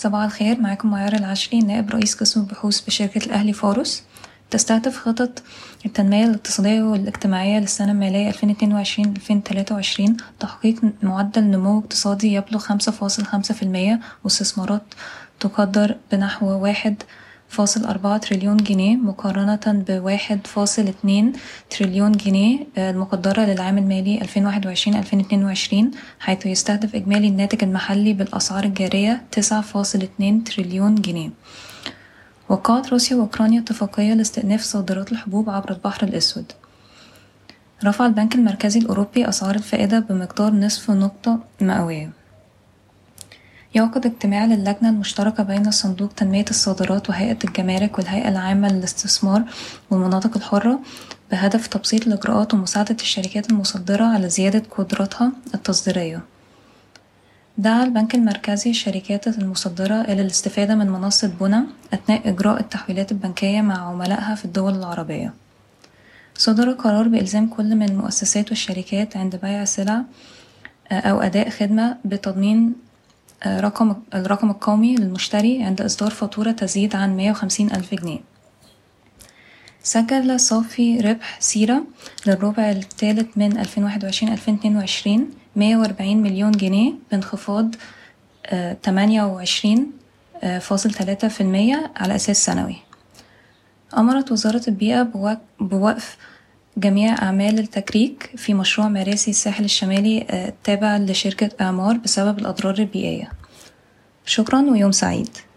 صباح الخير، معاكم مايارة العشري نائب رئيس قسم البحوث بشركة الأهلي فاروس. تستهدف خطط التنمية الاقتصادية والاجتماعية للسنة المالية 2022-2023 تحقيق معدل نمو اقتصادي يبلغ 5.5% واستثمارات تقدر بنحو 1.4 تريليون جنيه مقارنة ب 1.2 تريليون جنيه المقدرة للعام المالي 2021-2022، حيث يستهدف إجمالي الناتج المحلي بالأسعار الجارية 9.2 تريليون جنيه. وقعت روسيا وأوكرانيا اتفاقية لاستئناف صادرات الحبوب عبر البحر الأسود. رفع البنك المركزي الأوروبي أسعار الفائدة بمقدار نصف نقطة مئوية. يعقد اجتماع للجنة المشتركة بين صندوق تنميه الصادرات وهيئة الجمارك والهيئة العامة للاستثمار والمناطق الحرة بهدف تبسيط الإجراءات ومساعدة الشركات المصدرة على زيادة قدراتها التصديرية. دعا البنك المركزي الشركات المصدرة إلى الاستفادة من منصة بنا أثناء إجراء التحويلات البنكية مع عملائها في الدول العربية. صدر قرار بإلزام كل من المؤسسات والشركات عند بيع سلع أو أداء خدمة بتضمين الرقم القومي للمشتري عند إصدار فاتورة تزيد عن 150,000 جنيه. سجل صافي ربح سيرة للربع الثالث من 2021-2022 140 مليون جنيه بانخفاض 28.3% على أساس سنوي. أمرت وزارة البيئة بوقف جميع أعمال التكريك في مشروع مراسي الساحل الشمالي التابع لشركة أعمار بسبب الأضرار البيئية. شكرا ويوم سعيد.